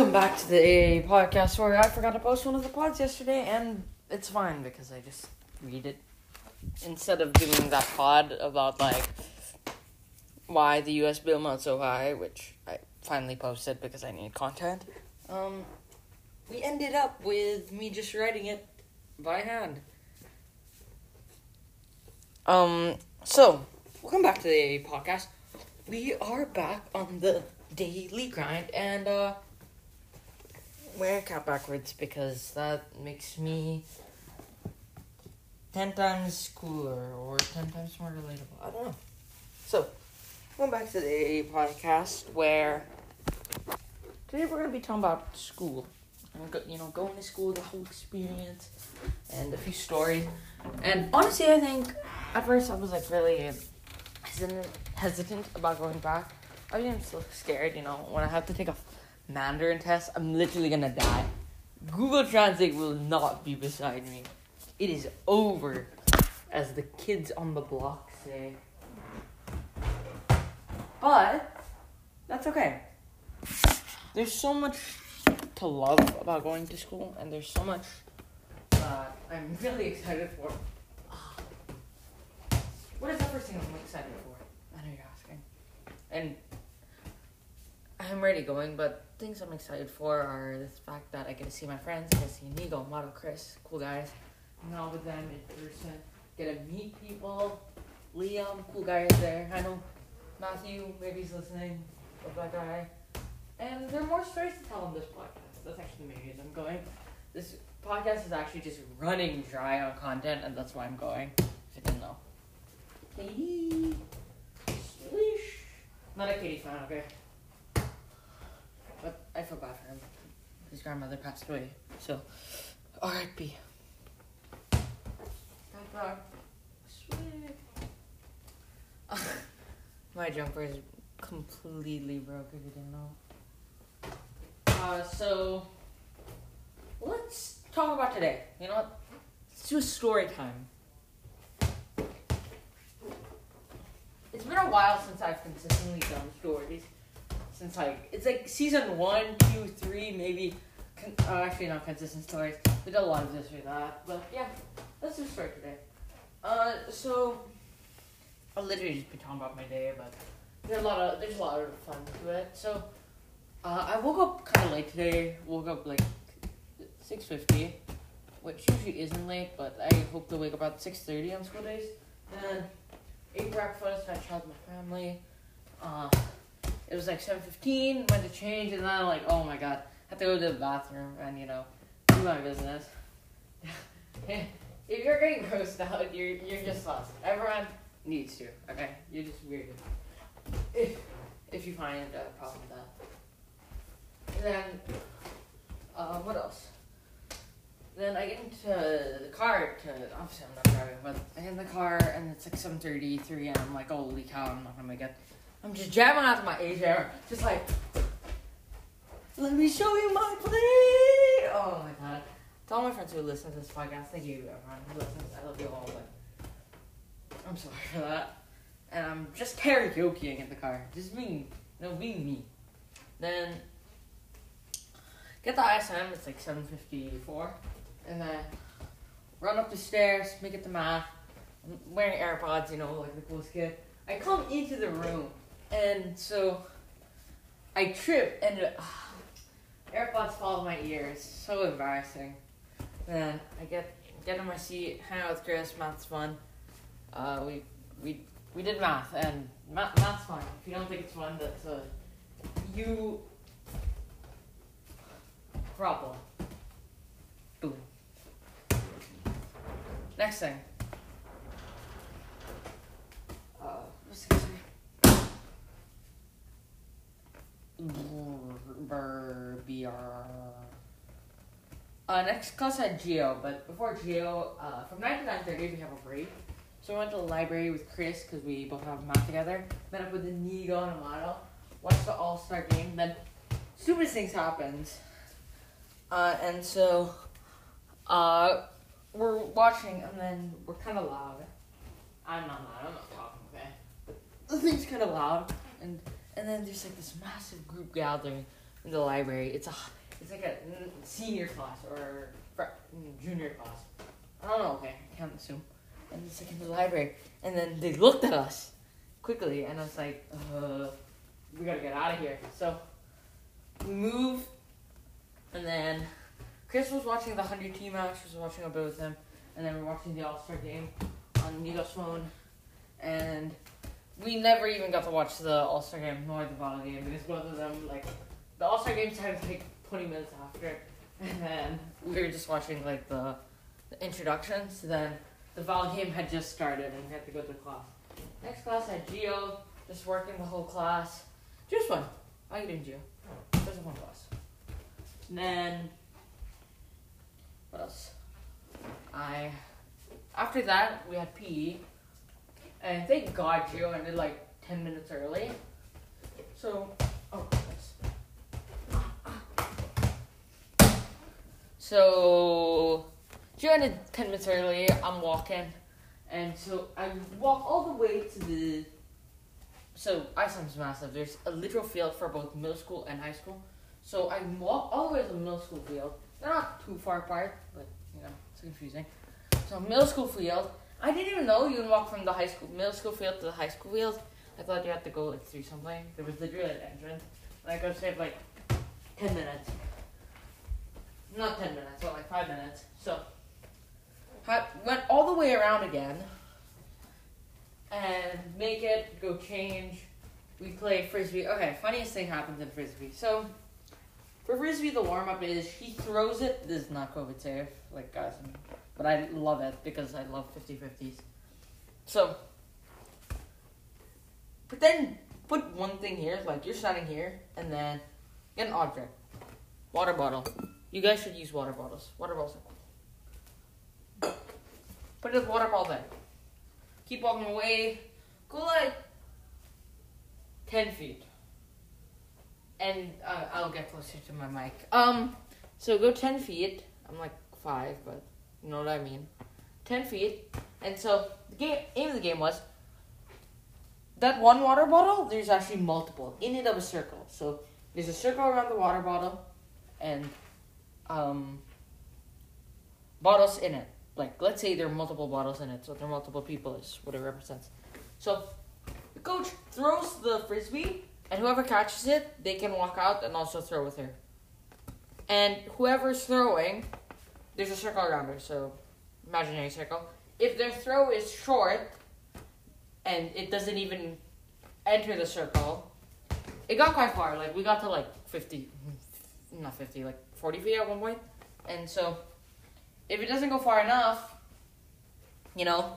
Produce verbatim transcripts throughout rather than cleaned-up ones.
Welcome back to the A A podcast. Sorry, I forgot to post one of the pods yesterday, and it's fine because I just read it instead of doing that pod about like why the U S bill amount's so high, which I finally posted because I need content. Um, we ended up with me just writing it by hand. Um, so welcome back to the A A podcast. We are back on the daily grind, and uh. wear cap backwards because that makes me ten times cooler or ten times more relatable. I don't know. So, going back to the A A podcast, where today we're going to be talking about school. And go, you know, going to school, the whole experience, and a few stories. And honestly, I think at first I was like really hesitant, hesitant about going back. I was even so scared, you know, when I had to take a Mandarin test, I'm literally gonna die. Google Translate will not be beside me. It is over, as the kids on the block say. But that's okay. There's so much to love about going to school, and there's so much uh, I'm really excited for. What is the first thing I'm excited for? I know you're asking. And I'm already going, but things I'm excited for are the fact that I get to see my friends. I get to see Nigo, Mato, Chris, cool guys. Hang out with them in person. Get to meet people. Liam, cool guy is there. I know Matthew, maybe he's listening. Love that guy. And there are more stories to tell on this podcast. That's actually the main reason I'm going. This podcast is actually just running dry on content, and that's why I'm going. If you didn't know. Katie. Swish. Not a Katie fan, okay? But I forgot her. His grandmother passed away. So, R I P My jumper is completely broke, if you didn't know. Uh, so, let's talk about today. You know what? Let's do a story time. It's been a while since I've consistently done stories. Since like it's like season one, two, three, maybe. Con- uh, actually, not consistent stories. We did a lot of this or that, but yeah, let's just start today. Uh, so I'll literally just be talking about my day, but there's a lot of there's a lot of fun to it. So uh, I woke up kind of late today. Woke up like six fifty, which usually isn't late, but I hope to wake up at six thirty on school days. Then ate breakfast. I chilled with my family. Uh. It was like seven fifteen, went to change, and then I'm like, oh my god, I have to go to the bathroom and, you know, do my business. If you're getting grossed out, you're you're just lost. Everyone needs to, okay? You're just weird. If, if you find a problem with that. And then, uh, what else? Then I get into the car to, obviously I'm not driving, but I get in the car, and it's like seven thirty, three, and I'm like, holy cow, I'm not gonna make it. I'm just jamming out to my A J R, just like, let me show you my plate! Oh my god. To all my friends who listen to this podcast, thank you everyone who listens, I love you all, but I'm sorry for that. And I'm just karaokeing in the car, just being, no, being me. Then, get the I S M, it's like seven fifty-four, and then run up the stairs, make it to math, I'm wearing AirPods, you know, like the coolest kid. I come into the room, and so I trip, and uh, AirPods fall in my ear. It's so embarrassing. Then I get get in my seat, hang out with Chris. Math's fun. Uh, we we we did math, and math math's fun. If you don't think it's fun, that's a you problem. Boom. Next thing. Uh, next class had Geo, but before Geo, uh, from nine to nine thirty, we have a break. So we went to the library with Chris, because we both have math together. Met up with the Nigo and Amato. Watched the All-Star game. Then, stupid things happened. Uh, and so, uh, we're watching, and then we're kind of loud. I'm not loud, I'm not talking, okay? But the thing's kind of loud, and... And then there's like this massive group gathering in the library. It's a, it's like a senior class or junior class. I don't know. Okay, I can't assume. And it's like in the library, and then they looked at us quickly, and I was like, uh, we gotta get out of here. So we moved, and then Chris was watching the one hundred team match. I was watching a bit with him, and then we we're watching the All-Star game on Nico's phone, and we never even got to watch the All-Star game, nor the bottom game, because both of them, like, the All-Star game started, like, twenty minutes after, and then we were just watching, like, the, the introductions, then the ball game had just started, and we had to go to class. Next class, I had Geo, just working the whole class. Just one. I didn't Geo. Just one class. And then, what else? I, after that, we had P E. And thank God Geo ended like ten minutes early. So, oh, nice. So, Geo ended ten minutes early. I'm walking. And so I walk all the way to the, so Iceland's massive. There's a literal field for both middle school and high school. So I walk all the way to the middle school field. They're not too far apart, but you know, it's confusing. So middle school field. I didn't even know you can walk from the high school, middle school field to the high school field. I thought you had to go like through something. There was literally an entrance. And I could save like ten minutes. Not ten minutes, but like five minutes. So I went all the way around again and make it, go change. We play Frisbee. Okay, funniest thing happens in Frisbee. So for Frisbee, the warm-up is he throws it. This is not COVID safe, like guys, I mean, but I love it because I love fifty-fifties. So, but then put one thing here, like you're standing here, and then get an object. Water bottle. You guys should use water bottles. Water bottles are cool. Put this water ball there. Keep walking away. Go like ten feet. And uh, I'll get closer to my mic. Um, so go ten feet. I'm like five, but you know what I mean. ten feet. And so the game, aim of the game was that one water bottle, there's actually multiple in it of a circle. So there's a circle around the water bottle and um, bottles in it. Like, let's say there are multiple bottles in it, so there are multiple people is what it represents. So, the coach throws the Frisbee, and whoever catches it, they can walk out and also throw with her. And whoever's throwing, there's a circle around her, so imaginary circle. If their throw is short, and it doesn't even enter the circle, it got quite far. Like, we got to, like, fifty, not fifty, like, forty feet at one point. And so, if it doesn't go far enough, you know,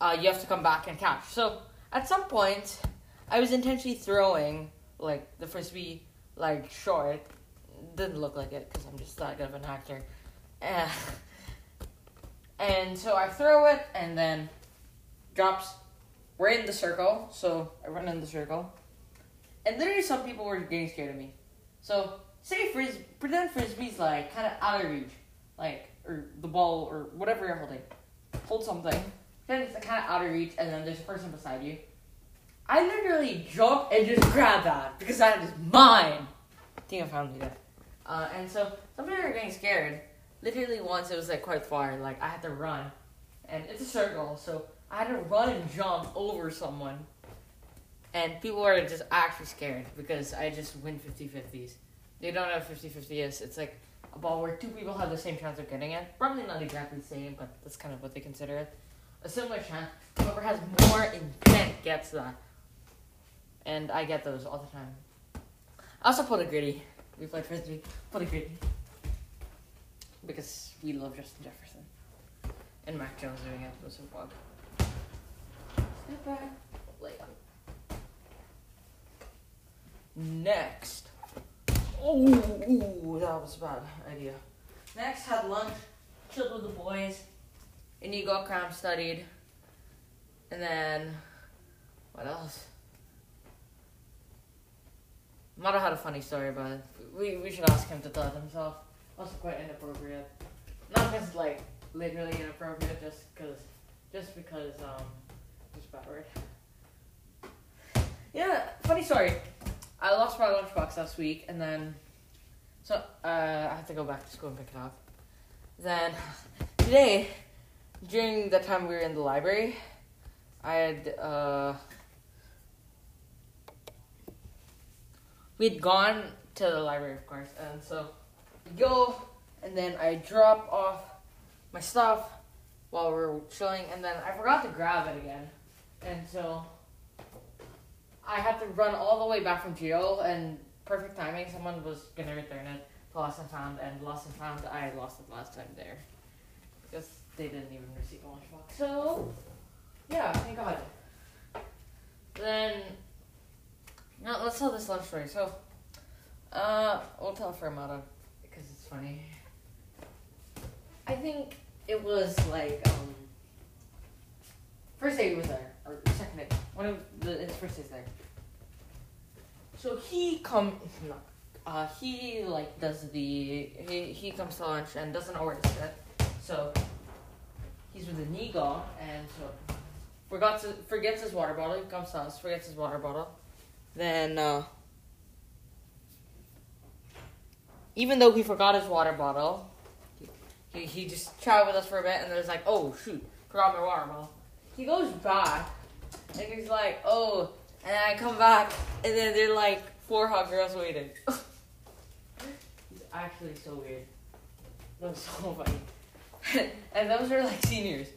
uh, you have to come back and catch. So, at some point, I was intentionally throwing, like, the Frisbee, like, short. Didn't look like it, because I'm just that good of an actor. And, and so I throw it, and then drops. We're in the circle, so I run in the circle. And literally some people were getting scared of me. So, say Frisbee, pretend Frisbee's, like, kind of out of reach. Like, or the ball, or whatever you're holding. Hold something. Then it's kind of out of reach, and then there's a person beside you. I literally jumped and just grabbed that, because that is mine! I think I found me there. Uh, and so, some people were getting scared. Literally once, it was, like, quite far. Like, I had to run. And it's a circle, so I had to run and jump over someone. And people were just actually scared, because I just win fifty-fifties. They don't know what fifty-fifty is. It's like a ball where two people have the same chance of getting it. Probably not exactly the same, but that's kind of what they consider it. A similar chance. Whoever has more intent gets that. And I get those all the time. I also pulled a gritty. We played Frisbee. Pulled a gritty. Because we love Justin Jefferson. And Mac Jones doing it. It was so bug. Step back. Lay up. Next. Oh, ooh, that was a bad idea. Next, had lunch, chilled with the boys. Inigo cram studied. And then, what else? Mara had a funny story, but we, we should ask him to tell it himself. Also quite inappropriate. Not because, like, literally inappropriate, just because, just because, um, it's a bad word. Yeah, funny story. I lost my lunchbox last week, and then So uh, I have to go back to school and pick it up. Then today, during the time we were in the library, I had uh, we'd gone to the library, of course, and so we go, and then I drop off my stuff while we're chilling, and then I forgot to grab it again, and so I had to run all the way back from G O, and perfect timing, someone was gonna return it to Lost and Found, and Lost and Found, I lost it last time there, because they didn't even receive a lunchbox, so, yeah, thank God. Then, now let's tell this lunch story, so, uh, we'll tell Fermata, because it's funny. I think it was like, um, first day he was there, or second day, one of the, his first days there. So he come, no, uh, he like does the, he, he comes to lunch and doesn't order it. So he's with a Nigo, and so forgot to, forgets his water bottle, he comes to us, forgets his water bottle. Then, uh, even though he forgot his water bottle, He he just chatted with us for a bit, and then was like, oh, shoot, forgot my water bottle. He goes back, and he's like, oh, and I come back, and then they're like, four hot girls waiting. He's actually so weird. That was so funny. And those were like seniors.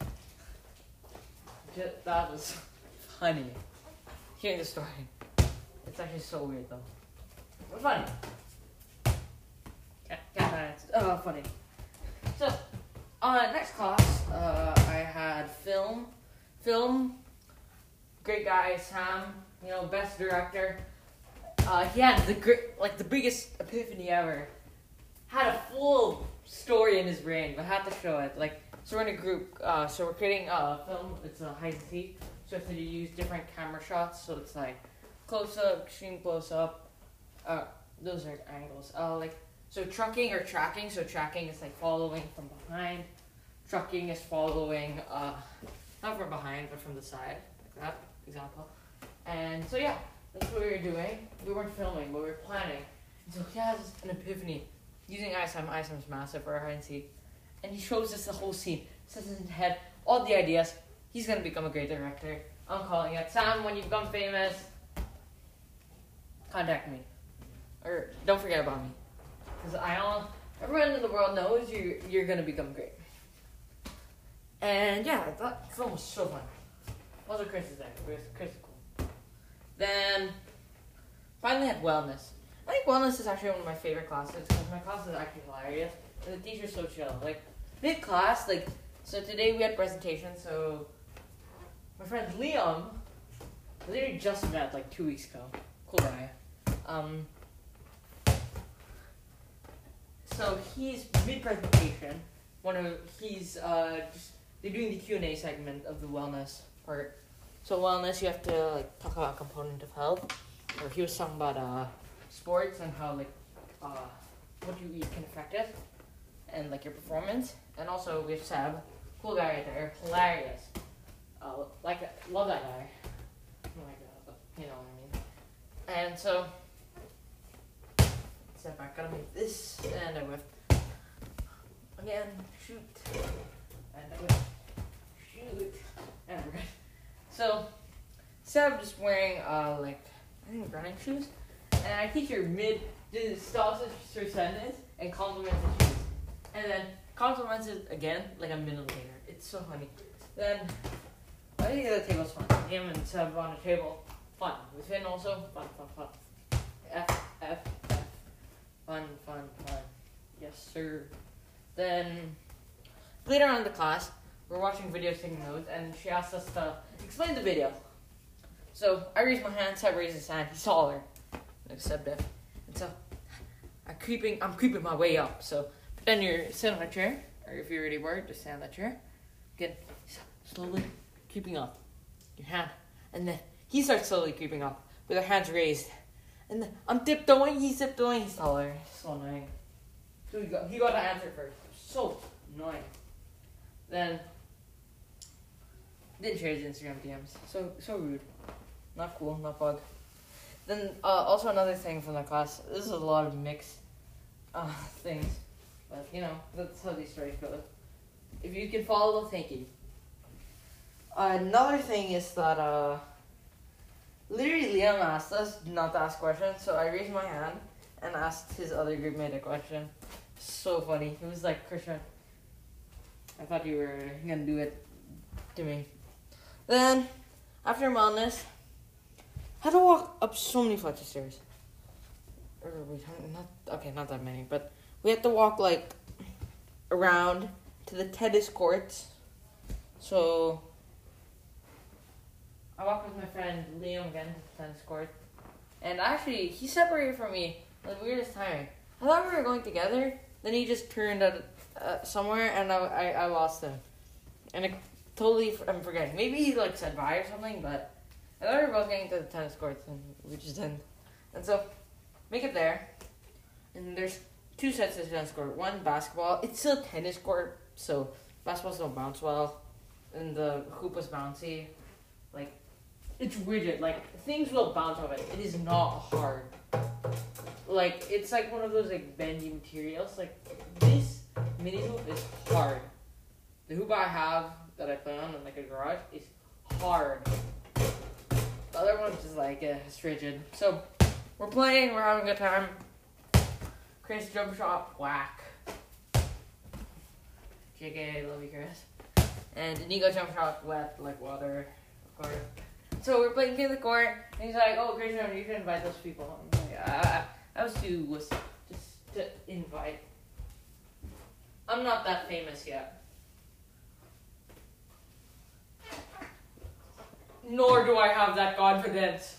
Just, that was funny. Hearing the story. It's actually so weird, though. But funny. Yeah, yeah, it's uh, funny. So, uh, next class, uh, I had film, film, great guy, Sam, you know, best director, uh, he had the great, like, the biggest epiphany ever, had a full story in his brain, but had to show it, like, so we're in a group, uh, so we're creating a film, it's a hide and seek, so you have to use different camera shots, so it's like, close-up, extreme close-up, uh, those are angles, uh, like, so trucking or tracking, so tracking is like following from behind. Trucking is following, uh, not from behind, but from the side, like that example. And so yeah, that's what we were doing. We weren't filming, but we were planning. And so he has an epiphany using I S M. I S M is massive for a hide and seek. And he shows us the whole scene, sets in his head, all the ideas. He's gonna become a great director. I'm calling it. Sam, when you become famous, contact me. Or don't forget about me. Because I all, everyone in the world knows you, you're going to become great. And yeah, that film was so fun. Also Chris is there. Chris is cool. Then, finally had wellness. I think wellness is actually one of my favorite classes. Because my class is actually hilarious. And the teacher's so chill. Like, mid-class, like, so today we had presentation. So, my friend Liam, we literally just met like two weeks ago. Cool guy. Um... So he's mid-presentation, one of, he's, uh, just, they're doing the Q and A segment of the wellness part. So wellness, you have to, like, talk about a component of health. Or he was talking about, uh, sports and how, like, uh, what you eat can affect it. And, like, your performance. And also, we have Seb, cool guy right there, hilarious. Uh, like, love that guy. Oh my God, you know what I mean. And so... I gotta make this, and I whiff. Again, shoot. And I whiff. Shoot. And we're good. So, Seb is wearing, uh, like, I think running shoes. And I teach her mid, stops her sentence, and compliments the shoes. And then compliments it again, like a minute later. It's so funny. Then, I think the table's fun. Him and Seb on the table. Fun. With Finn also. Fun, fun, fun. F, F. Fun, fun, fun. Yes, sir. Then, later on in the class, we're watching videos taking notes, and she asked us to explain the video. So, I raised my hand, Seb raised his hand, he saw her. Except that. And so, I'm creeping, I'm creeping my way up. So, pretend you're sitting on a chair, or if you're already bored, just stand on that chair. Again, slowly creeping up. Your hand. And then, he starts slowly creeping up, with her hands raised. And then I'm tiptoeing, he's tiptoeing, he's taller. So annoying. So he got, he got the answer first. So annoying. Then, didn't share his Instagram D Ms. So so rude. Not cool, not bug. Then, uh, also another thing from that class, this is a lot of mixed uh, things. But, you know, that's how these stories go. If you can follow, thank you. Another thing is that, uh, literally Liam asked us not to ask questions, so I raised my hand and asked his other group mate a question. So funny. It was like, Christian, I thought you were gonna do it to me. Then, after madness, I had to walk up so many flights of stairs. Or wait, not, okay, not that many, but we had to walk, like, around to the tennis courts. So, I walked with my friend Liam again to the tennis court. And actually, he separated from me the weirdest timing. I thought we were going together, then he just turned out uh, somewhere, and I, I, I lost him. And I totally, I'm forgetting. Maybe he, like, said bye or something, but I thought we were both getting to the tennis courts, and we just didn't. And so, make it there. And there's two sets of tennis court. One, basketball. It's still tennis court, so basketballs don't bounce well. And the hoop was bouncy. Like, it's rigid. Like, things will bounce off it. It is not hard. Like, it's like one of those, like, bendy materials. Like, this mini hoop is hard. The hoop I have that I play on in, like, a garage is hard. The other one's just, like, yeah, it's rigid. So, we're playing. We're having a good time. Chris, jump shot, whack. J K, I love you, Chris. And Nico jump shot, wet, like water, of course. So we're playing through the court, and he's like, oh, Chris, no, you should invite those people. I'm like, ah, I was too wussy just to invite. I'm not that famous yet. Nor do I have that confidence.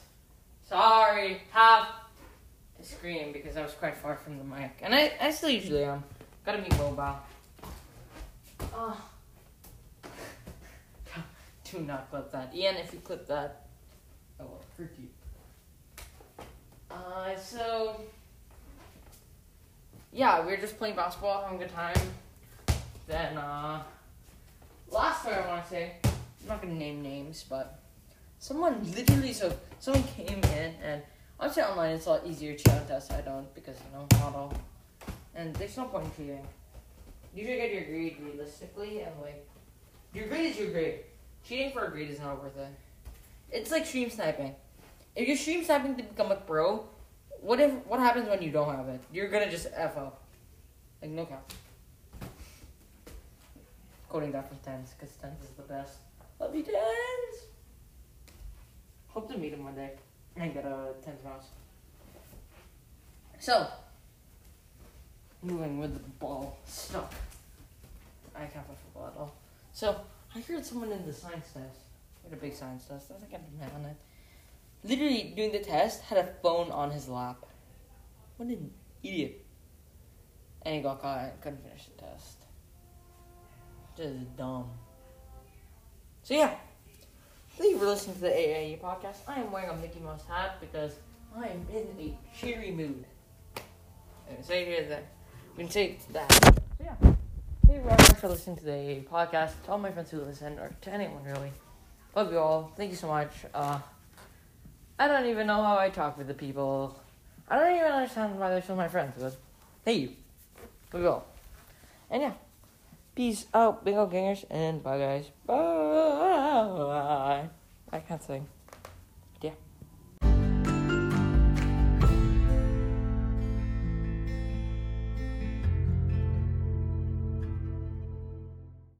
Sorry, have to scream because I was quite far from the mic. And I, I still usually am. Gotta be mobile. Oh. Do not clip that. Ian, if you clip that, I will hurt you. Uh, so, yeah, we were just playing basketball, having a good time. Then, uh, last story I want to say, I'm not gonna name names, but someone literally, so someone came in and obviously online it's a lot easier to cheat on tests. I don't because you know not all, and there's no point in cheating. You should get your grade realistically, and like your grade is your grade. Cheating for a grade is not worth it. It's like stream sniping. If you're stream sniping to become a pro, what if what happens when you don't have it? You're gonna just f up, like no cap. Quoting that from Tenz because Tenz is the best. Love you, Tenz. Hope to meet him one day and get a Tenz mouse. So, moving with the ball stuck. I can't play football at all. So, I heard someone in the science test. We had a big science test. I was like, I'm mad on it. Literally, doing the test, had a phone on his lap. What an idiot. And he got caught and couldn't finish the test. Just dumb. So, yeah. Thank you for listening to the A A E podcast. I am wearing a Mickey Mouse hat because I am in a cheery mood. So you hear that. We can take that. So yeah. Thank you very much for listening to the A A E podcast. To all my friends who listen, or to anyone really. Love you all. Thank you so much. Uh, I don't even know how I talk with the people. I don't even understand why they're still my friends, but thank you. Love you all. And yeah. Peace out, bingo gangers, and bye guys. Bye. I can't sing.